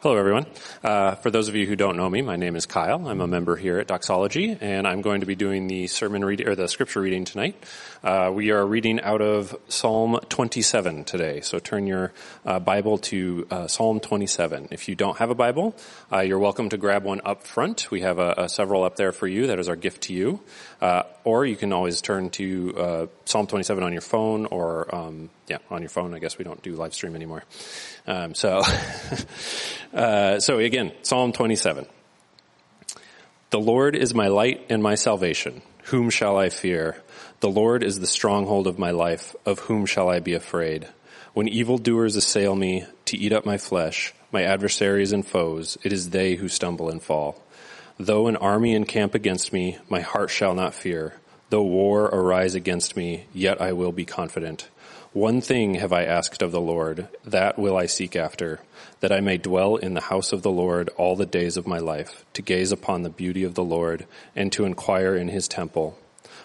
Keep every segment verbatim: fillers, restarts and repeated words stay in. Hello, everyone. Uh, for those of you who don't know me, my name is Kyle. I'm a member here at Doxology, and I'm going to be doing the sermon read or the scripture reading tonight. Uh, we are reading out of Psalm twenty-seven today. So turn your uh, Bible to uh, Psalm twenty-seven. If you don't have a Bible, uh, you're welcome to grab one up front. We have uh, uh, several up there for you. That is our gift to you. Uh, or you can always turn to uh, Psalm twenty-seven on your phone, or um, yeah, on your phone. I guess we don't do live stream anymore. Um, so. Uh, so again, Psalm twenty-seven. The Lord is my light and my salvation. Whom shall I fear? The Lord is the stronghold of my life. Of whom shall I be afraid? When evildoers assail me to eat up my flesh, my adversaries and foes, it is they who stumble and fall. Though an army encamp against me, my heart shall not fear. Though war arise against me, yet I will be confident. One thing have I asked of the Lord, that will I seek after, that I may dwell in the house of the Lord all the days of my life, to gaze upon the beauty of the Lord, and to inquire in his temple.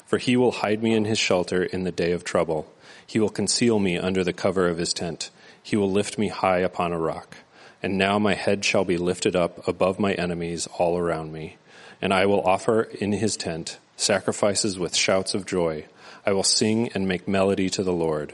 For he will hide me in his shelter in the day of trouble. He will conceal me under the cover of his tent. He will lift me high upon a rock. And now my head shall be lifted up above my enemies all around me. And I will offer in his tent sacrifices with shouts of joy. I will sing and make melody to the Lord.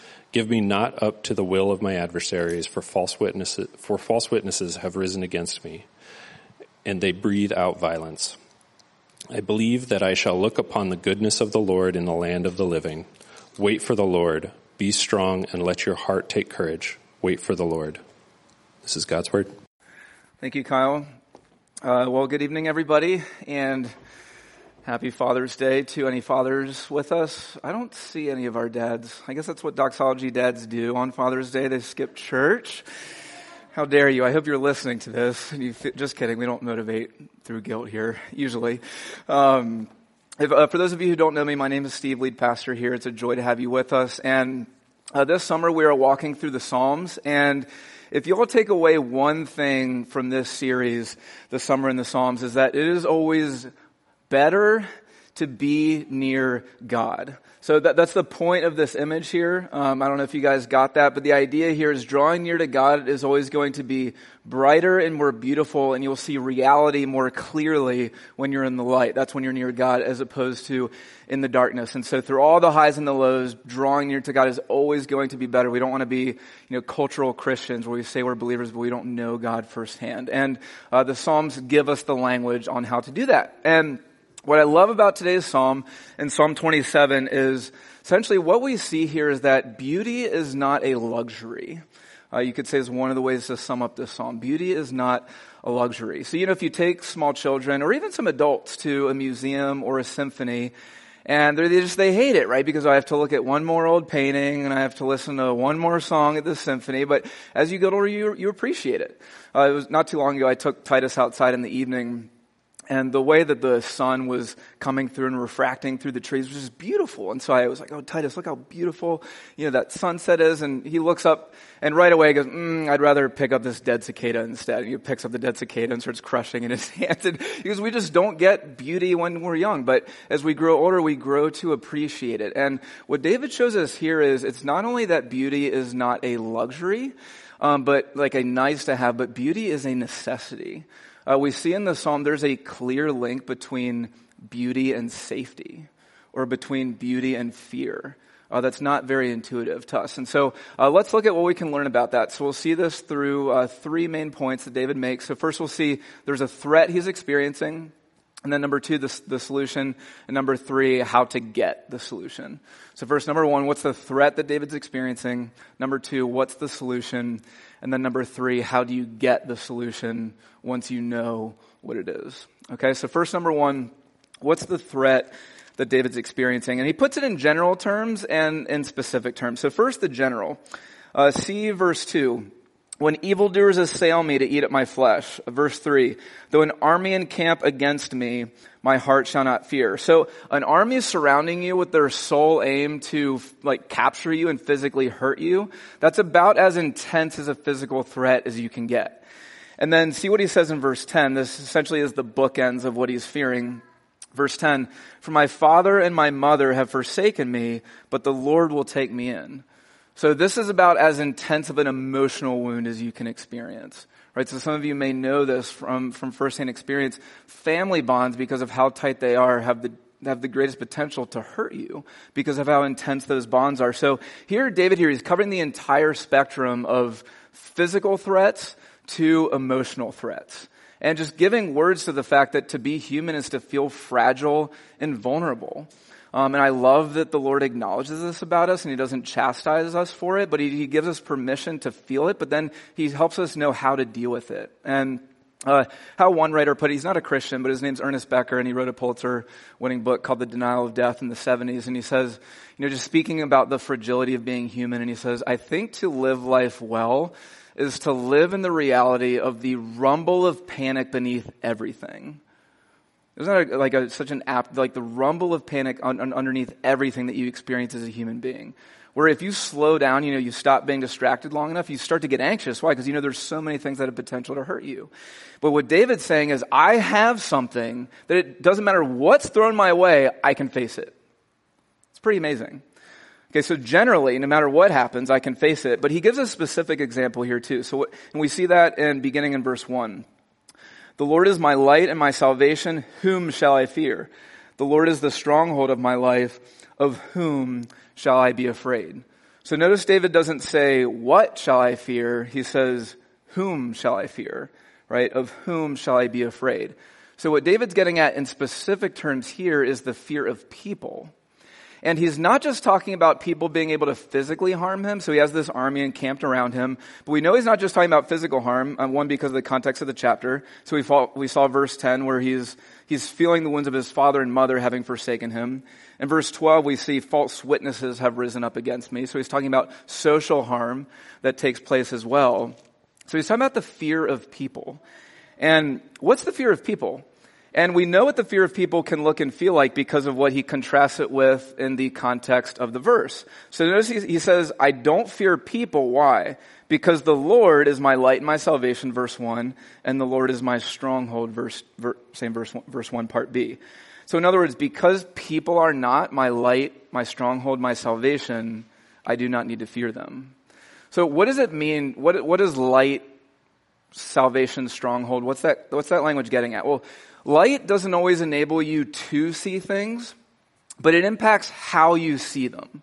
Give me not up to the will of my adversaries, for false witnesses, for false witnesses have risen against me, and they breathe out violence. I believe that I shall look upon the goodness of the Lord in the land of the living. Wait for the Lord. Be strong and let your heart take courage. Wait for the Lord. This is God's word. Thank you, Kyle. Uh, well, good evening, everybody, and happy Father's Day to any fathers with us. I don't see any of our dads. I guess that's what Doxology dads do on Father's Day. They skip church. How dare you? I hope you're listening to this. You th- just kidding. We don't motivate through guilt here, usually. Um, if, uh, for those of you who don't know me, my name is Steve, lead pastor here. It's a joy to have you with us. And uh, this summer we are walking through the Psalms. And if you all take away one thing from this series, the summer in the Psalms, is that it is always better to be near God. So that, that's the point of this image here. Um, I don't know if you guys got that, but the idea here is drawing near to God is always going to be brighter and more beautiful, and you'll see reality more clearly when you're in the light. That's when you're near God, as opposed to in the darkness. And so through all the highs and the lows, drawing near to God is always going to be better. We don't want to be, you know, cultural Christians where we say we're believers, but we don't know God firsthand. And uh, the Psalms give us the language on how to do that. And what I love about today's psalm in Psalm twenty-seven is essentially what we see here is that beauty is not a luxury. Uh, you could say is one of the ways to sum up this psalm. Beauty is not a luxury. So, you know, if you take small children or even some adults to a museum or a symphony, and they just, they hate it, right? Because I have to look at one more old painting and I have to listen to one more song at the symphony. But as you get older, you, you appreciate it. Uh, it was not too long ago, I took Titus outside in the evening. And the way that the sun was coming through and refracting through the trees was just beautiful. And so I was like, oh, Titus, look how beautiful, you know, that sunset is. And he looks up and right away goes, mm, I'd rather pick up this dead cicada instead. And he picks up the dead cicada and starts crushing in his hands. And because we just don't get beauty when we're young. But as we grow older, we grow to appreciate it. And what David shows us here is it's not only that beauty is not a luxury, um, but like a nice to have, but beauty is a necessity. Uh, we see in the psalm there's a clear link between beauty and safety, or between beauty and fear. Uh, that's not very intuitive to us. And so uh, let's look at what we can learn about that. So we'll see this through uh, three main points that David makes. So first we'll see there's a threat he's experiencing. And then number two, the, the solution. And number three, how to get the solution. So first, number one, what's the threat that David's experiencing? Number two, what's the solution? And then number three, how do you get the solution once you know what it is? Okay, so first, number one, what's the threat that David's experiencing? And he puts it in general terms and in specific terms. So first, the general. Uh, see verse two. When evildoers assail me to eat at my flesh. Verse three, though an army encamp against me, my heart shall not fear. So an army is surrounding you with their sole aim to like capture you and physically hurt you. That's about as intense as a physical threat as you can get. And then see what he says in verse ten. This essentially is the bookends of what he's fearing. Verse ten, for my father and my mother have forsaken me, but the Lord will take me in. So this is about as intense of an emotional wound as you can experience. Right, so some of you may know this from, from firsthand experience. Family bonds, because of how tight they are, have the have the greatest potential to hurt you because of how intense those bonds are. So here, David here, he's covering the entire spectrum of physical threats to emotional threats. And just giving words to the fact that to be human is to feel fragile and vulnerable. Um, and I love that the Lord acknowledges this about us and he doesn't chastise us for it, but he, he gives us permission to feel it, but then he helps us know how to deal with it. And uh how one writer put it, he's not a Christian, but his name's Ernest Becker, and he wrote a Pulitzer winning book called The Denial of Death in the seventies. And he says, you know, just speaking about the fragility of being human, and he says, I think to live life well is to live in the reality of the rumble of panic beneath everything. Isn't that like a, such an apt, like the rumble of panic un, un, underneath everything that you experience as a human being? Where if you slow down, you know, you stop being distracted long enough, you start to get anxious. Why? Because you know there's so many things that have potential to hurt you. But what David's saying is, I have something that it doesn't matter what's thrown my way, I can face it. It's pretty amazing. Okay, so generally, no matter what happens, I can face it. But he gives a specific example here too. So, what, and we see that in beginning in verse one. The Lord is my light and my salvation, whom shall I fear? The Lord is the stronghold of my life, of whom shall I be afraid? So notice David doesn't say, what shall I fear? He says, whom shall I fear? Right? Of whom shall I be afraid? So what David's getting at in specific terms here is the fear of people. And he's not just talking about people being able to physically harm him, so he has this army encamped around him. But we know he's not just talking about physical harm, um, one, because of the context of the chapter. So we, fought, we saw verse ten where he's he's feeling the wounds of his father and mother having forsaken him. In verse twelve we see false witnesses have risen up against me. So he's talking about social harm that takes place as well. So he's talking about the fear of people. And what's the fear of people? And we know what the fear of people can look and feel like because of what he contrasts it with in the context of the verse. So notice he, he says, I don't fear people. Why? Because the Lord is my light and my salvation, verse one, and the Lord is my stronghold, verse, ver, same verse, verse one, part B. So in other words, because people are not my light, my stronghold, my salvation, I do not need to fear them. So what does it mean? What, what is light, salvation, stronghold? What's that, what's that language getting at? Well, light doesn't always enable you to see things, but it impacts how you see them.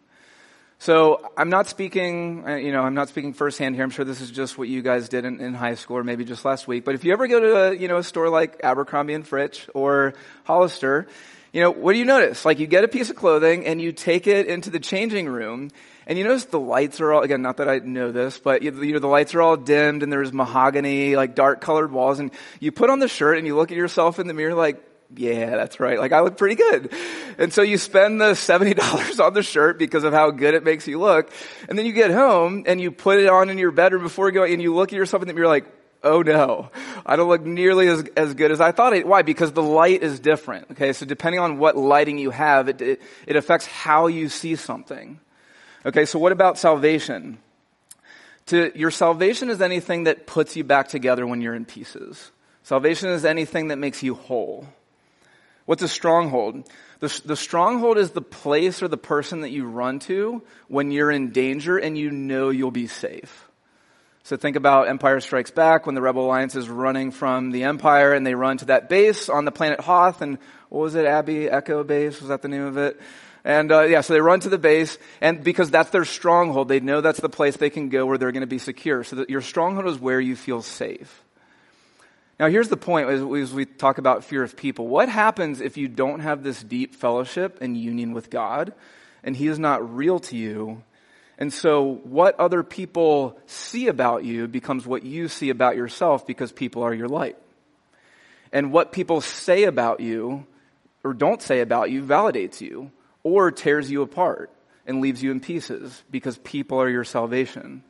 So I'm not speaking, you know, I'm not speaking firsthand here. I'm sure this is just what you guys did in, in high school or maybe just last week. But if you ever go to a, you know, a store like Abercrombie and Fitch or Hollister, you know, what do you notice? Like you get a piece of clothing and you take it into the changing room and you notice the lights are all, again, not that I know this, but you know, the lights are all dimmed and there's mahogany, like dark colored walls, and you put on the shirt and you look at yourself in the mirror like, yeah, that's right. Like I look pretty good. And so you spend the seventy dollars on the shirt because of how good it makes you look. And then you get home and you put it on in your bedroom before going and you look at yourself in the mirror like, oh no, I don't look nearly as as good as I thought it. Why? Because the light is different. Okay, so depending on what lighting you have, it, it it affects how you see something. Okay, so what about salvation? To your salvation is anything that puts you back together when you're in pieces. Salvation is anything that makes you whole. What's a stronghold? The the stronghold is the place or the person that you run to when you're in danger and you know you'll be safe. So think about Empire Strikes Back when the Rebel Alliance is running from the Empire and they run to that base on the planet Hoth. And what was it, Abby? Echo Base? Was that the name of it? And uh, yeah, so they run to the base, and because that's their stronghold, they know that's the place they can go where they're going to be secure. So that your stronghold is where you feel safe. Now here's the point as we talk about fear of people. What happens if you don't have this deep fellowship and union with God and he is not real to you? And so what other people see about you becomes what you see about yourself because people are your light. And what people say about you or don't say about you validates you or tears you apart and leaves you in pieces because people are your salvation.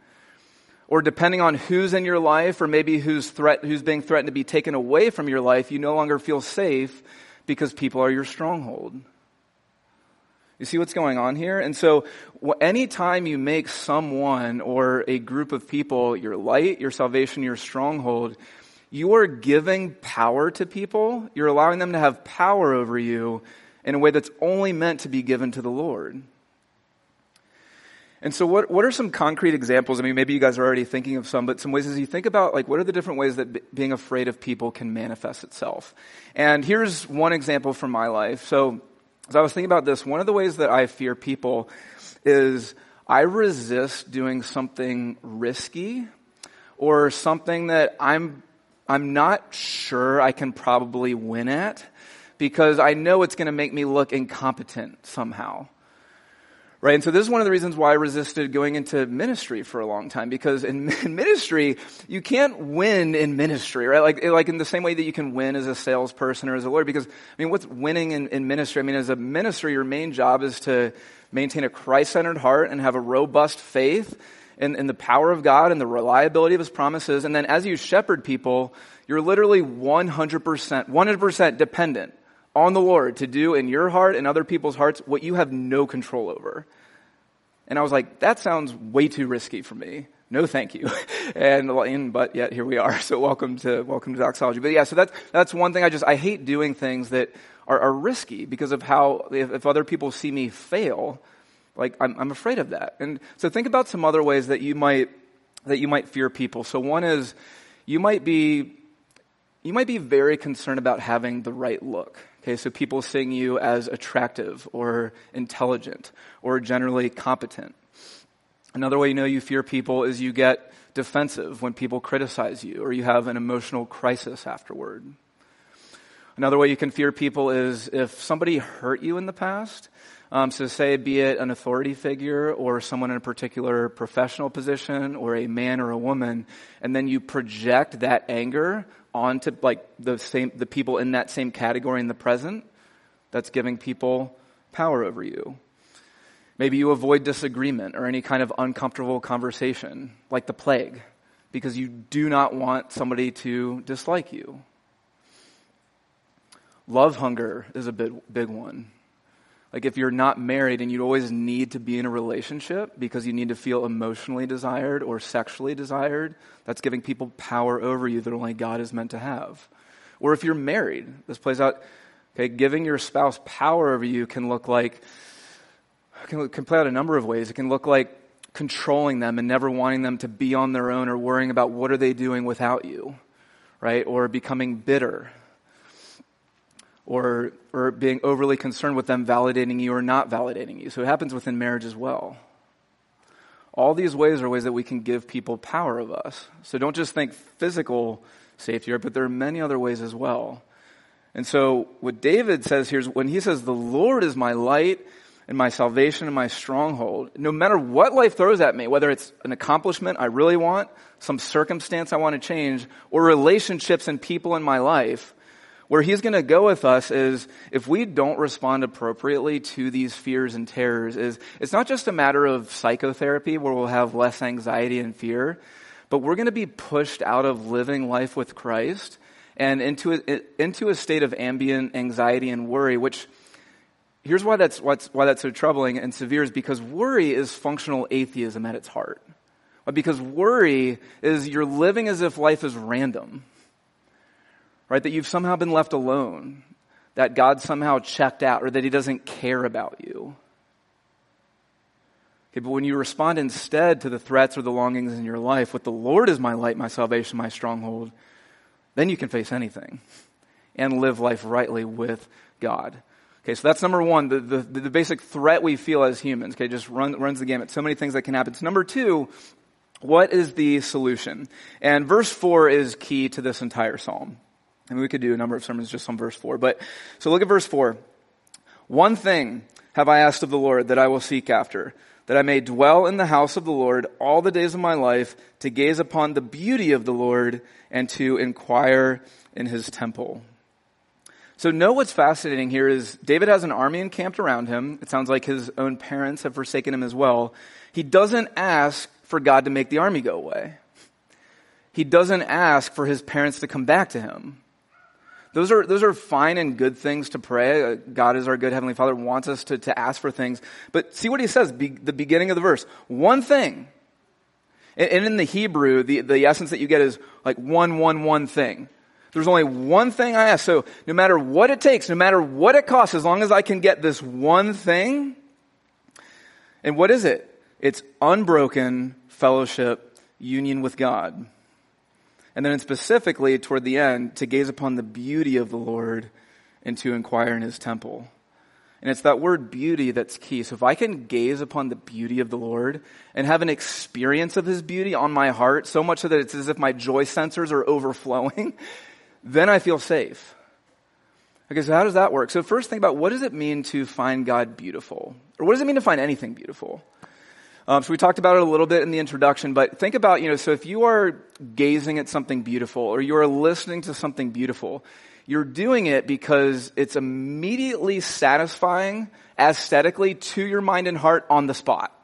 or depending on who's in your life, or maybe who's threat, who's being threatened to be taken away from your life, you no longer feel safe because people are your stronghold. You see what's going on here? And so anytime you make someone or a group of people your light, your salvation, your stronghold, you are giving power to people. You're allowing them to have power over you in a way that's only meant to be given to the Lord. And so what what are some concrete examples? I mean, maybe you guys are already thinking of some, but some ways as you think about, like, what are the different ways that b- being afraid of people can manifest itself? And here's one example from my life. So as I was thinking about this, one of the ways that I fear people is I resist doing something risky or something that I'm I'm not sure I can probably win at, because I know it's going to make me look incompetent somehow. Right, and so this is one of the reasons why I resisted going into ministry for a long time, because in, in ministry, you can't win in ministry, right? Like, like in the same way that you can win as a salesperson or as a lawyer, because, I mean, what's winning in, in ministry? I mean, as a minister, your main job is to maintain a Christ-centered heart and have a robust faith in, in the power of God and the reliability of His promises. And then as you shepherd people, you're literally one hundred percent, one hundred percent dependent on the Lord to do in your heart and other people's hearts what you have no control over. And I was like, that sounds way too risky for me. No, thank you. and, and but yet here we are. So welcome to welcome to Doxology. But yeah, so that's that's one thing. I just I hate doing things that are, are risky because of how if, if other people see me fail, like I'm I'm afraid of that. And so think about some other ways that you might that you might fear people. So one is you might be you might be very concerned about having the right look. Okay, so people seeing you as attractive or intelligent or generally competent. Another way you know you fear people is you get defensive when people criticize you or you have an emotional crisis afterward. Another way you can fear people is if somebody hurt you in the past. Um, so say, be it an authority figure or someone in a particular professional position or a man or a woman, and then you project that anger onto like the same the people in that same category in the present, that's giving people power over you. Maybe you avoid disagreement or any kind of uncomfortable conversation, like the plague, because you do not want somebody to dislike you. Love hunger is a big, big one. Like if you're not married and you always need to be in a relationship because you need to feel emotionally desired or sexually desired, that's giving people power over you that only God is meant to have. Or if you're married, this plays out, okay, giving your spouse power over you can look like, can, can play out a number of ways. It can look like controlling them and never wanting them to be on their own or worrying about what are they doing without you, right? Or becoming bitter. Or or being overly concerned with them validating you or not validating you. So it happens within marriage as well. All these ways are ways that we can give people power of us. So don't just think physical safety, but there are many other ways as well. And so what David says here is when he says, the Lord is my light and my salvation and my stronghold, no matter what life throws at me, whether it's an accomplishment I really want, some circumstance I want to change, or relationships and people in my life, where he's going to go with us is if we don't respond appropriately to these fears and terrors, is it's not just a matter of psychotherapy where we'll have less anxiety and fear, but we're going to be pushed out of living life with Christ and into a, into a state of ambient anxiety and worry, which here's why that's what's why that's so troubling and severe is because worry is functional atheism at its heart. Because worry is you're living as if life is random. Right, that you've somehow been left alone, that God somehow checked out, or that He doesn't care about you. Okay, but when you respond instead to the threats or the longings in your life with the Lord is my light, my salvation, my stronghold, then you can face anything and live life rightly with God. Okay, so that's number one, the the, the basic threat we feel as humans. Okay, just run, runs the gamut. So many things that can happen. So number two, what is the solution? And verse four is key to this entire psalm. I mean, we could do a number of sermons just on verse four. But so look at verse four. One thing have I asked of the Lord that I will seek after, that I may dwell in the house of the Lord all the days of my life, to gaze upon the beauty of the Lord and to inquire in His temple. So know what's fascinating here is David has an army encamped around him. It sounds like his own parents have forsaken him as well. He doesn't ask for God to make the army go away. He doesn't ask for his parents to come back to him. Those are those are fine and good things to pray. God is our good Heavenly Father, wants us to, to ask for things. But see what he says, be, the beginning of the verse. One thing. And in the Hebrew, the, the essence that you get is like one, one, one thing. There's only one thing I ask. So no matter what it takes, no matter what it costs, as long as I can get this one thing. And what is it? It's unbroken fellowship, union with God. And then specifically toward the end, to gaze upon the beauty of the Lord and to inquire in his temple. And it's that word beauty that's key. So if I can gaze upon the beauty of the Lord and have an experience of his beauty on my heart, so much so that it's as if my joy sensors are overflowing, then I feel safe. Okay, so how does that work? So first think about, what does it mean to find God beautiful? Or what does it mean to find anything beautiful? Um, so we talked about it a little bit in the introduction, but think about, you know, so if you are gazing at something beautiful or you are listening to something beautiful, you're doing it because it's immediately satisfying aesthetically to your mind and heart on the spot,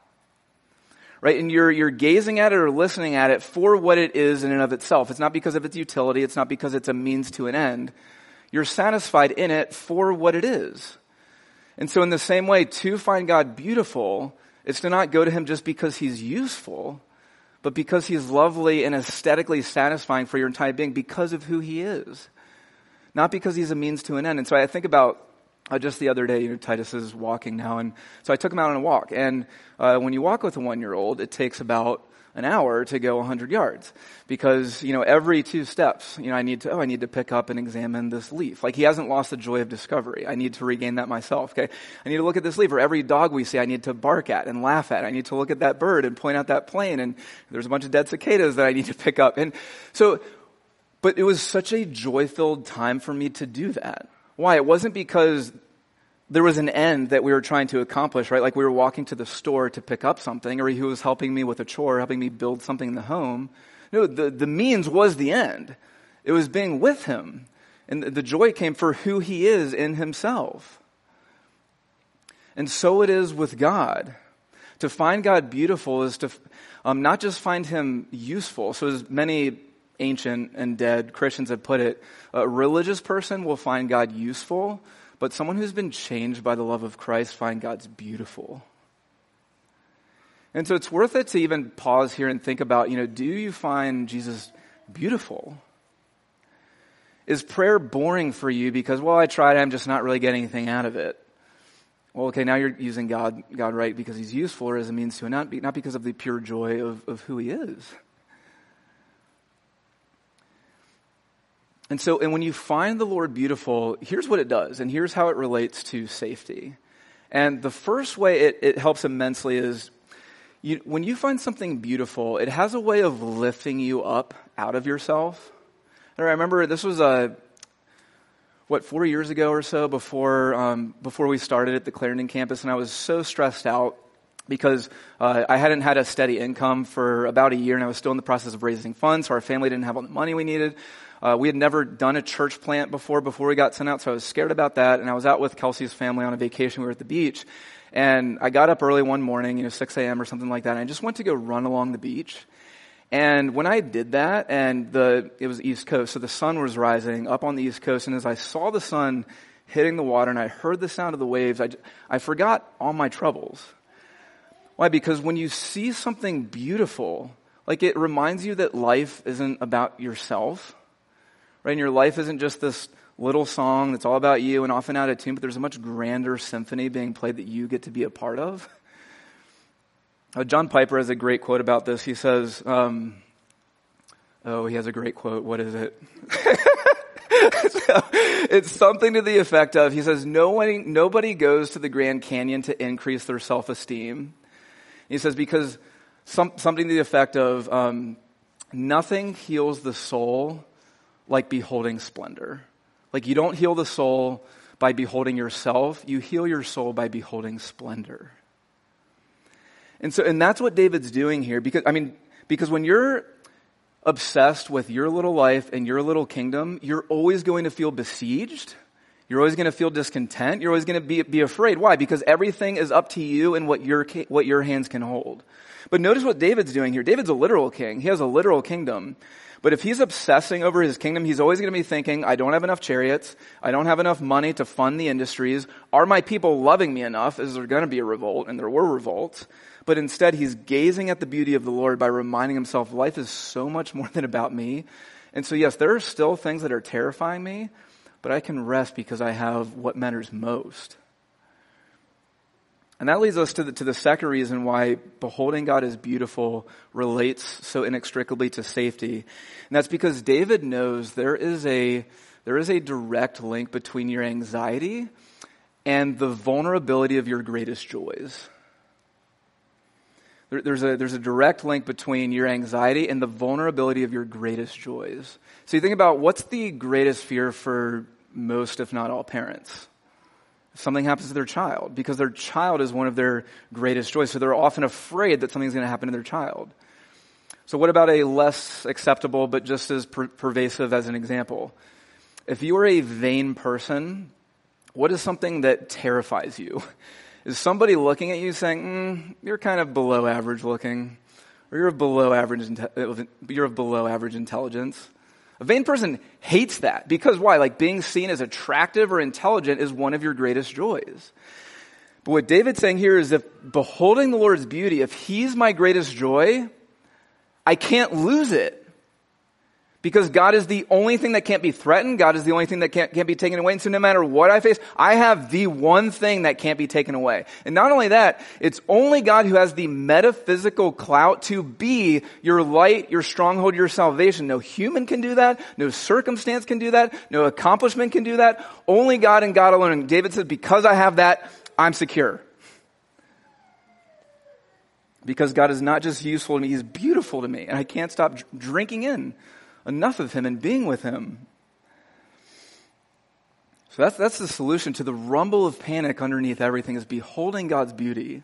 right? And you're, you're gazing at it or listening at it for what it is in and of itself. It's not because of its utility. It's not because it's a means to an end. You're satisfied in it for what it is. And so in the same way, to find God beautiful, it's to not go to him just because he's useful, but because he's lovely and aesthetically satisfying for your entire being because of who he is. Not because he's a means to an end. And so I think about uh, just the other day, you know, Titus is walking now. And so I took him out on a walk. And uh, when you walk with a one-year-old, it takes about an hour to go one hundred yards. Because, you know, every two steps, you know, I need to, oh, I need to pick up and examine this leaf. Like, he hasn't lost the joy of discovery. I need to regain that myself, okay? I need to look at this leaf. Or every dog we see, I need to bark at and laugh at. I need to look at that bird and point out that plane. And there's a bunch of dead cicadas that I need to pick up. And so... But it was such a joy-filled time for me to do that. Why? It wasn't because there was an end that we were trying to accomplish, right? Like we were walking to the store to pick up something, or he was helping me with a chore, helping me build something in the home. No, the, the means was the end. It was being with him. And the joy came for who he is in himself. And so it is with God. To find God beautiful is to um, not just find him useful. So as many ancient and dead Christians have put it, a religious person will find God useful, but someone who's been changed by the love of Christ find God's beautiful. And so it's worth it to even pause here and think about, you know, do you find Jesus beautiful? Is prayer boring for you because, well, I tried, I'm just not really getting anything out of it? Well, okay, now you're using God, God right because he's useful or as a means to an end, not because of the pure joy of, of who he is. And so, and when you find the Lord beautiful, here's what it does, and here's how it relates to safety. And the first way it, it helps immensely is, you, when you find something beautiful, it has a way of lifting you up out of yourself. And I remember this was a, what, four years ago or so before um, before we started at the Clarendon campus, and I was so stressed out because uh, I hadn't had a steady income for about a year, and I was still in the process of raising funds, so our family didn't have all the money we needed. Uh, we had never done a church plant before, before we got sent out, so I was scared about that. And I was out with Kelsey's family on a vacation. We were at the beach. And I got up early one morning, you know, six a.m. or something like that, and I just went to go run along the beach. And when I did that, and the it was East Coast, so the sun was rising up on the East Coast. And as I saw the sun hitting the water and I heard the sound of the waves, I, I forgot all my troubles. Why? Because when you see something beautiful, like it reminds you that life isn't about yourself. Right, and your life isn't just this little song that's all about you and often out of tune, but there's a much grander symphony being played that you get to be a part of. Uh, John Piper has a great quote about this. He says, um, oh, he has a great quote. What is it? So, it's something to the effect of, he says, no one, nobody goes to the Grand Canyon to increase their self-esteem. He says, because some, something to the effect of, um, nothing heals the soul like beholding splendor. Like you don't heal the soul by beholding yourself. You heal your soul by beholding splendor. And so, and that's what David's doing here. Because, I mean, because when you're obsessed with your little life and your little kingdom, you're always going to feel besieged. You're always going to feel discontent. You're always going to be, be afraid. Why? Because everything is up to you and what your, what your hands can hold. But notice what David's doing here. David's a literal king. He has a literal kingdom. But if he's obsessing over his kingdom, he's always going to be thinking, I don't have enough chariots. I don't have enough money to fund the industries. Are my people loving me enough? Is there going to be a revolt? And there were revolts. But instead, he's gazing at the beauty of the Lord by reminding himself, life is so much more than about me. And so, yes, there are still things that are terrifying me, but I can rest because I have what matters most. And that leads us to the, to the second reason why beholding God as beautiful relates so inextricably to safety. And that's because David knows there is a, there is a direct link between your anxiety and the vulnerability of your greatest joys. There's a, there's a direct link between your anxiety and the vulnerability of your greatest joys. So you think about what's the greatest fear for most, if not all, parents? If something happens to their child, because their child is one of their greatest joys. So they're often afraid that something's going to happen to their child. So what about a less acceptable but just as per- pervasive as an example? If you are a vain person, what is something that terrifies you? Is somebody looking at you saying, mm, you're kind of below average looking, or you're of below average, inte- you're of below average intelligence. A vain person hates that because why? Like being seen as attractive or intelligent is one of your greatest joys. But what David's saying here is if beholding the Lord's beauty, if he's my greatest joy, I can't lose it. Because God is the only thing that can't be threatened. God is the only thing that can't, can't be taken away. And so no matter what I face, I have the one thing that can't be taken away. And not only that, it's only God who has the metaphysical clout to be your light, your stronghold, your salvation. No human can do that. No circumstance can do that. No accomplishment can do that. Only God and God alone. And David says, because I have that, I'm secure. Because God is not just useful to me, he's beautiful to me. And I can't stop d- drinking in enough of him and being with him. So that's that's the solution to the rumble of panic underneath everything is beholding God's beauty. And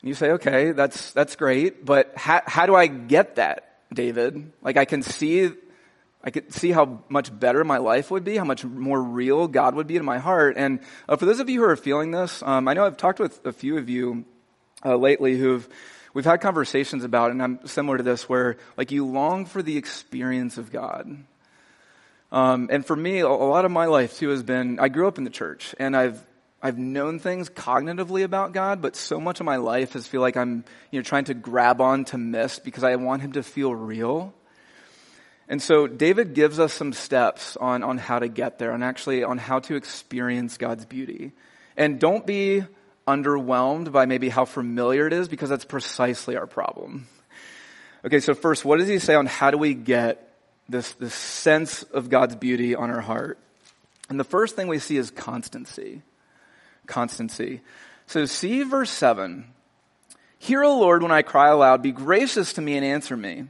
you say, okay, that's that's great, but how how do I get that, David? Like I can see I could see how much better my life would be, how much more real God would be in my heart. And uh, for those of you who are feeling this, um, I know I've talked with a few of you uh, lately who've We've had conversations about, and I'm similar to this, where like you long for the experience of God. Um, and for me, a lot of my life too has been, I grew up in the church and I've, I've known things cognitively about God, but so much of my life has feel like I'm, you know, trying to grab on to miss because I want him to feel real. And so David gives us some steps on, on how to get there and actually on how to experience God's beauty. And don't be underwhelmed by maybe how familiar it is, because that's precisely our problem. Okay, so first, what does he say on how do we get this, this sense of God's beauty on our heart? And the first thing we see is constancy. Constancy. So see verse seven. Hear, O Lord, when I cry aloud, be gracious to me and answer me.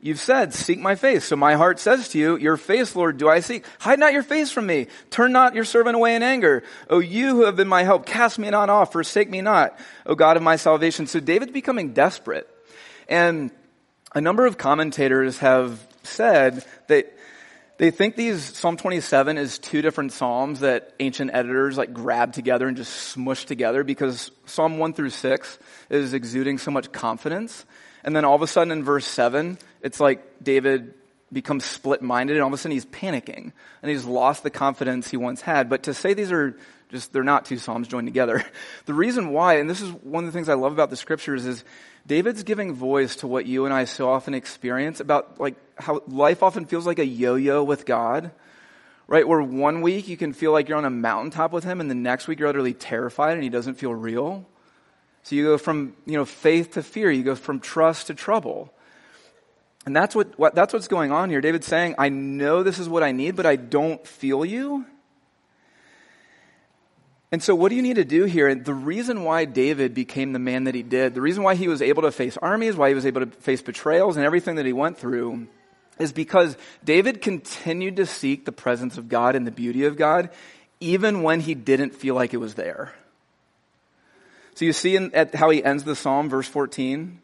You've said, seek my face. So my heart says to you, your face, Lord, do I seek. Hide not your face from me. Turn not your servant away in anger. O you who have been my help, cast me not off, forsake me not, O God of my salvation. So David's becoming desperate. And a number of commentators have said that they think these Psalm twenty-seven is two different Psalms that ancient editors like grabbed together and just smushed together, because Psalm one through six is exuding so much confidence. And then all of a sudden in verse seven, it's like David becomes split-minded, and all of a sudden he's panicking, and he's lost the confidence he once had. But to say these are just, they're not two Psalms joined together. The reason why, and this is one of the things I love about the scriptures, is David's giving voice to what you and I so often experience about like how life often feels like a yo-yo with God, right? Where one week you can feel like you're on a mountaintop with him, and the next week you're utterly terrified and he doesn't feel real. So you go from, you know, faith to fear. You go from trust to trouble. And that's what, what that's what's going on here. David's saying, I know this is what I need, but I don't feel you. And so what do you need to do here? And the reason why David became the man that he did, the reason why he was able to face armies, why he was able to face betrayals and everything that he went through, is because David continued to seek the presence of God and the beauty of God, even when he didn't feel like it was there. So you see in, at how he ends the psalm, verse fourteen,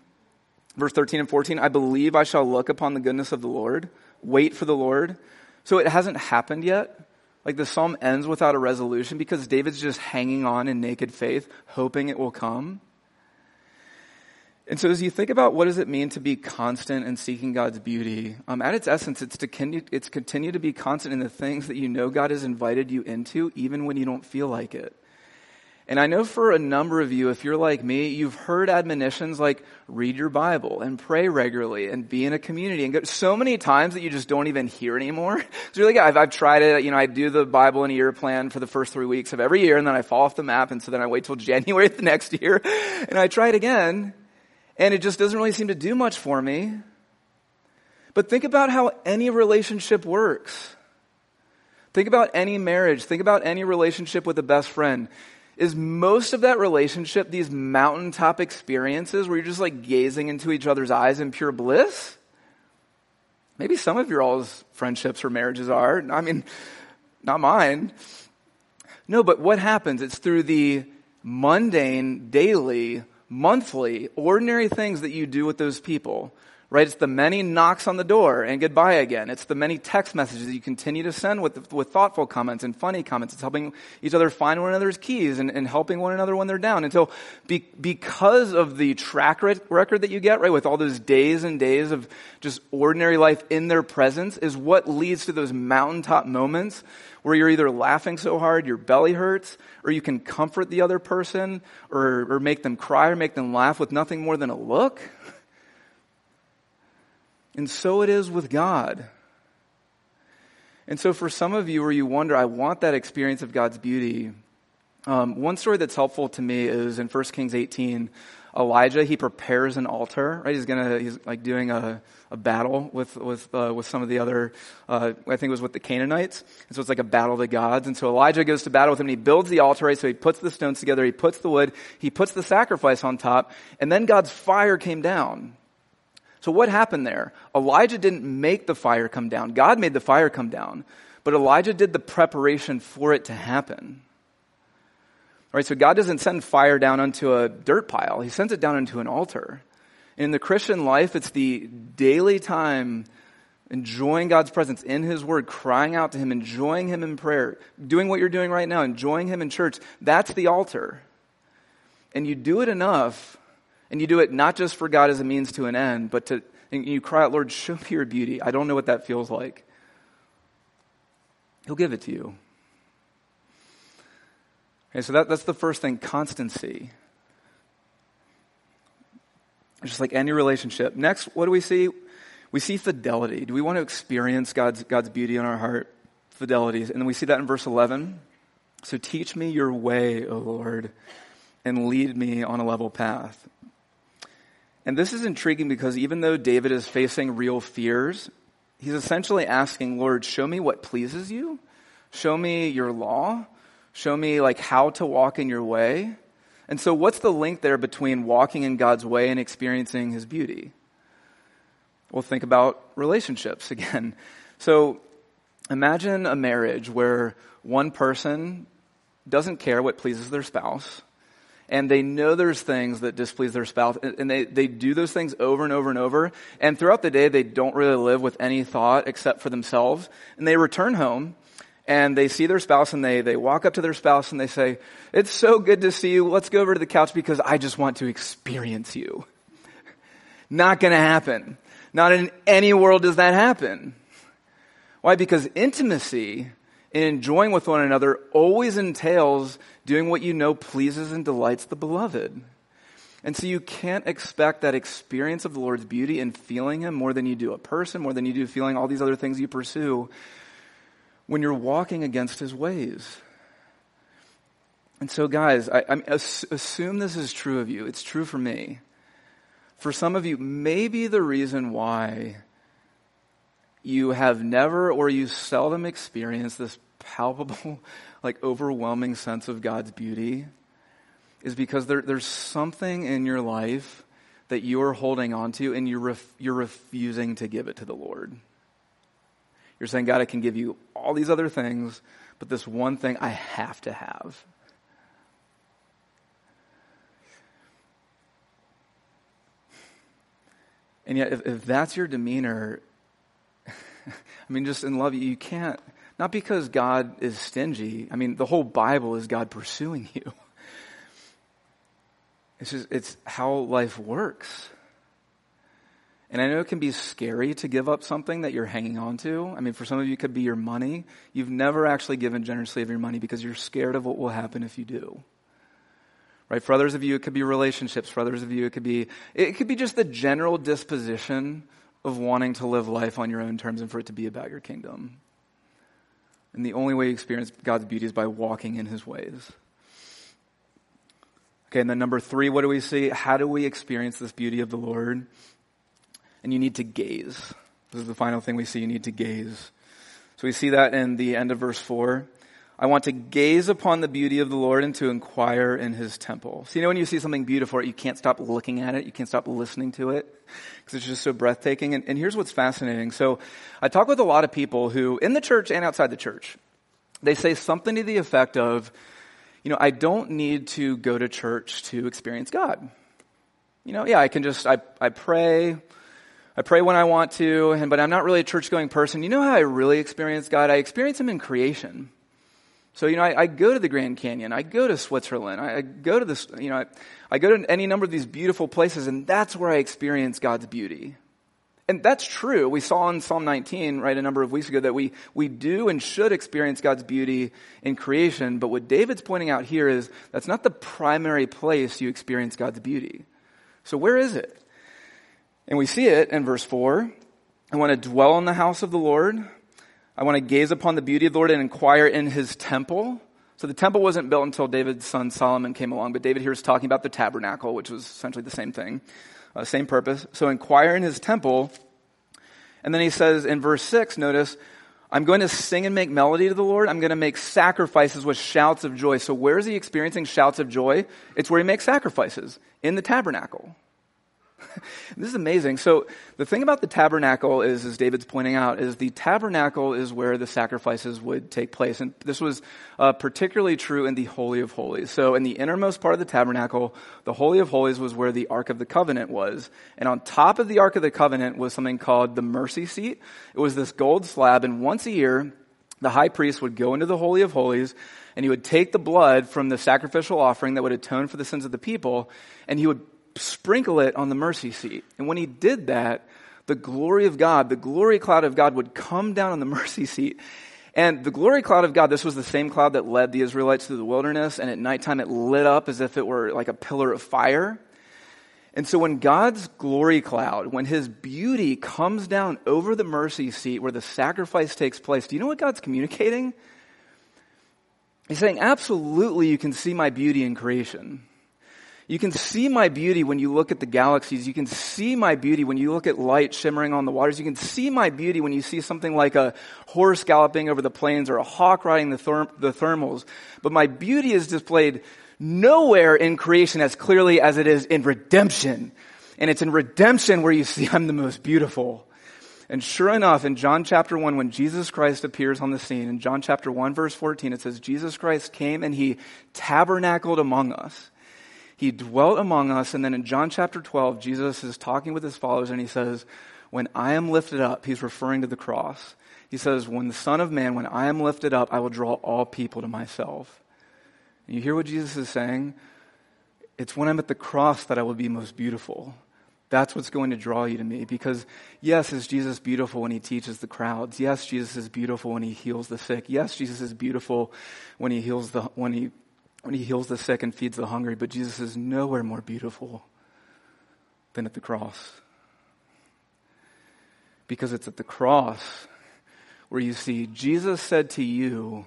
verse thirteen and fourteen, I believe I shall look upon the goodness of the Lord, wait for the Lord. So it hasn't happened yet, Like the psalm ends without a resolution because David's just hanging on in naked faith, hoping it will come. And so as you think about what does it mean to be constant in seeking God's beauty, um, at its essence, it's to continue, it's continue to be constant in the things that you know God has invited you into, even when you don't feel like it. And I know for a number of you, if you're like me, you've heard admonitions like read your Bible and pray regularly and be in a community and go so many times that you just don't even hear anymore. It's really good. I've, I've tried it. You know, I do the Bible in a year plan for the first three weeks of every year, and then I fall off the map. And so then I wait till January of the next year and I try it again. And it just doesn't really seem to do much for me. But think about how any relationship works. Think about any marriage. Think about any relationship with a best friend. Is most of that relationship these mountaintop experiences where you're just like gazing into each other's eyes in pure bliss? Maybe some of your all's friendships or marriages are. I mean, not mine. No, but what happens? It's through the mundane, daily, monthly, ordinary things that you do with those people, right? It's the many knocks on the door and goodbye again. It's the many text messages you continue to send with with thoughtful comments and funny comments. It's helping each other find one another's keys and, and helping one another when they're down until be, because of the track record that you get, right, with all those days and days of just ordinary life in their presence is what leads to those mountaintop moments where you're either laughing so hard your belly hurts or you can comfort the other person or, or make them cry or make them laugh with nothing more than a look. And so it is with God. And so for some of you where you wonder, I want that experience of God's beauty. Um, one story that's helpful to me is in First Kings eighteen, Elijah, he prepares an altar, right? He's gonna, he's like doing a, a battle with, with, uh, with some of the other, uh, I think it was with the Canaanites. And so it's like a battle of the gods. And so Elijah goes to battle with him and he builds the altar, right? So he puts the stones together, he puts the wood, he puts the sacrifice on top, and then God's fire came down. So what happened there? Elijah didn't make the fire come down. God made the fire come down. But Elijah did the preparation for it to happen. All right, so God doesn't send fire down onto a dirt pile. He sends it down into an altar. And in the Christian life, it's the daily time enjoying God's presence in his word, crying out to him, enjoying him in prayer, doing what you're doing right now, enjoying him in church. That's the altar. And you do it enough. And you do it not just for God as a means to an end, but to, and you cry out, Lord, show me your beauty. I don't know what that feels like. He'll give it to you. Okay, so that, that's the first thing, constancy. Just like any relationship. Next, what do we see? We see fidelity. Do we want to experience God's, God's beauty in our heart? Fidelity. And then we see that in verse eleven. So teach me your way, O Lord, and lead me on a level path. And this is intriguing because even though David is facing real fears, he's essentially asking, Lord, show me what pleases you. Show me your law. Show me like how to walk in your way. And so what's the link there between walking in God's way and experiencing his beauty? Well, think about relationships again. So imagine a marriage where one person doesn't care what pleases their spouse. And they know there's things that displease their spouse. And they, they do those things over and over and over. And throughout the day, they don't really live with any thought except for themselves. And they return home and they see their spouse and they, they walk up to their spouse and they say, it's so good to see you. Let's go over to the couch because I just want to experience you. Not going to happen. Not in any world does that happen. Why? Because intimacy and enjoying with one another always entails doing what you know pleases and delights the beloved. And so you can't expect that experience of the Lord's beauty and feeling him more than you do a person, more than you do feeling all these other things you pursue when you're walking against his ways. And so guys, I, I assume this is true of you. It's true for me. For some of you, maybe the reason why you have never or you seldom experienced this palpable, like overwhelming sense of God's beauty is because there, there's something in your life that you're holding on to and you're, ref, you're refusing to give it to the Lord. You're saying, God, I can give you all these other things, but this one thing I have to have. And yet, if, if that's your demeanor, I mean, just in love, you can't Not because God is stingy. I mean, the whole Bible is God pursuing you. It's just, it's how life works. And I know it can be scary to give up something that you're hanging on to. I mean, for some of you, it could be your money. You've never actually given generously of your money because you're scared of what will happen if you do. Right? For others of you, it could be relationships. For others of you, it could be, it could be just the general disposition of wanting to live life on your own terms and for it to be about your kingdom. And the only way you experience God's beauty is by walking in his ways. Okay, and then number three, what do we see? How do we experience this beauty of the Lord? And you need to gaze. This is the final thing we see. You need to gaze. So we see that in the end of verse four. I want to gaze upon the beauty of the Lord and to inquire in his temple. So you know when you see something beautiful, you can't stop looking at it. You can't stop listening to it because it's just so breathtaking. And, and here's what's fascinating. So I talk with a lot of people who, in the church and outside the church, they say something to the effect of, you know, I don't need to go to church to experience God. You know, yeah, I can just, I, I pray... I pray when I want to, and but I'm not really a church-going person. You know how I really experience God? I experience him in creation. So, you know, I, I go to the Grand Canyon. I go to Switzerland. I, I go to this, you know, I, I go to any number of these beautiful places, and that's where I experience God's beauty. And that's true. We saw in Psalm nineteen, right, a number of weeks ago that we, we do and should experience God's beauty in creation. But what David's pointing out here is that's not the primary place you experience God's beauty. So where is it? And we see it in verse four. I want to dwell in the house of the Lord. I want to gaze upon the beauty of the Lord and inquire in his temple. So the temple wasn't built until David's son Solomon came along, but David here is talking about the tabernacle, which was essentially the same thing, uh, same purpose. So inquire in his temple. And then he says in verse six, notice, I'm going to sing and make melody to the Lord. I'm going to make sacrifices with shouts of joy. So where is he experiencing shouts of joy? It's where he makes sacrifices, in the tabernacle. This is amazing. So the thing about the tabernacle is, as David's pointing out, is the tabernacle is where the sacrifices would take place. And this was uh, particularly true in the Holy of Holies. So in the innermost part of the tabernacle, the Holy of Holies was where the Ark of the Covenant was. And on top of the Ark of the Covenant was something called the mercy seat. It was this gold slab. And once a year, the high priest would go into the Holy of Holies and he would take the blood from the sacrificial offering that would atone for the sins of the people. And he would sprinkle it on the mercy seat. And when he did that, the glory of God, the glory cloud of God would come down on the mercy seat. And the glory cloud of God, this was the same cloud that led the Israelites through the wilderness. And at nighttime, it lit up as if it were like a pillar of fire. And so when God's glory cloud, when his beauty comes down over the mercy seat where the sacrifice takes place, do you know what God's communicating? He's saying, absolutely, you can see my beauty in creation. You can see my beauty when you look at the galaxies. You can see my beauty when you look at light shimmering on the waters. You can see my beauty when you see something like a horse galloping over the plains or a hawk riding the, therm- the thermals. But my beauty is displayed nowhere in creation as clearly as it is in redemption. And it's in redemption where you see I'm the most beautiful. And sure enough, in John chapter one, when Jesus Christ appears on the scene, in John chapter one, verse fourteen, it says, Jesus Christ came and he tabernacled among us. He dwelt among us. And then in John chapter twelve, Jesus is talking with his followers and he says, when I am lifted up, he's referring to the cross. He says, when the Son of Man, when I am lifted up, I will draw all people to myself. And you hear what Jesus is saying? It's when I'm at the cross that I will be most beautiful. That's what's going to draw you to me. Because yes, is Jesus beautiful when he teaches the crowds? Yes, Jesus is beautiful when he heals the sick. Yes, Jesus is beautiful when he heals the, when he when he heals the sick and feeds the hungry, but Jesus is nowhere more beautiful than at the cross. Because it's at the cross where you see Jesus said to you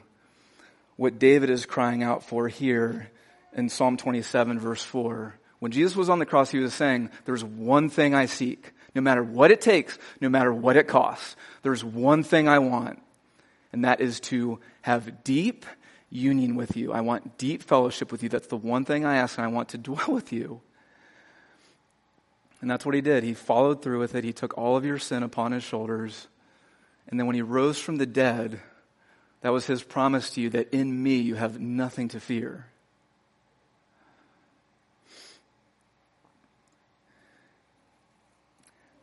what David is crying out for here in Psalm twenty-seven, verse four. When Jesus was on the cross, he was saying, there's one thing I seek, no matter what it takes, no matter what it costs. There's one thing I want, and that is to have deep union with you. I want deep fellowship with you. That's the one thing I ask, and I want to dwell with you. And that's what he did. He followed through with it. He took all of your sin upon his shoulders. And then when he rose from the dead, that was his promise to you that in me you have nothing to fear.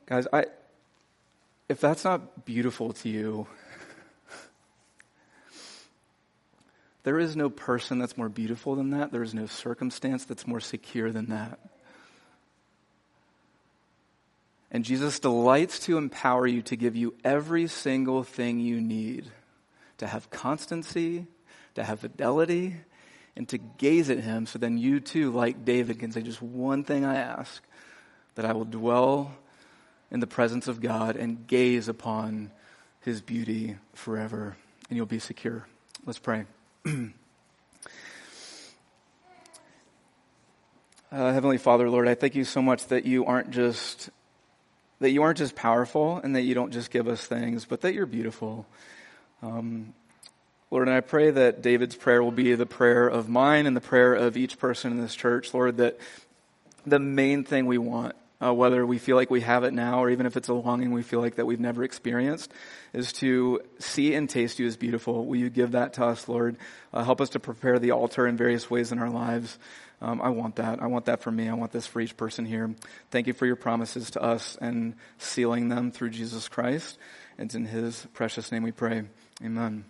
Guys, I if that's not beautiful to you, There is no person that's more beautiful than that. There is no circumstance that's more secure than that. And Jesus delights to empower you, to give you every single thing you need to have constancy, to have fidelity, and to gaze at him, so then you too, like David, can say, just one thing I ask, that I will dwell in the presence of God and gaze upon his beauty forever, and you'll be secure. Let's pray. uh, Heavenly Father, Lord, I thank you so much that you aren't just that you aren't just powerful, and that you don't just give us things, but that you're beautiful. Um, Lord, and I pray that David's prayer will be the prayer of mine and the prayer of each person in this church, Lord, that the main thing we want, uh, whether we feel like we have it now or even if it's a longing we feel like that we've never experienced, is to see and taste you as beautiful. Will you give that to us, Lord? Uh, help us to prepare the altar in various ways in our lives. Um, I want that. I want that for me. I want this for each person here. Thank you for your promises to us and sealing them through Jesus Christ. It's in his precious name we pray. Amen.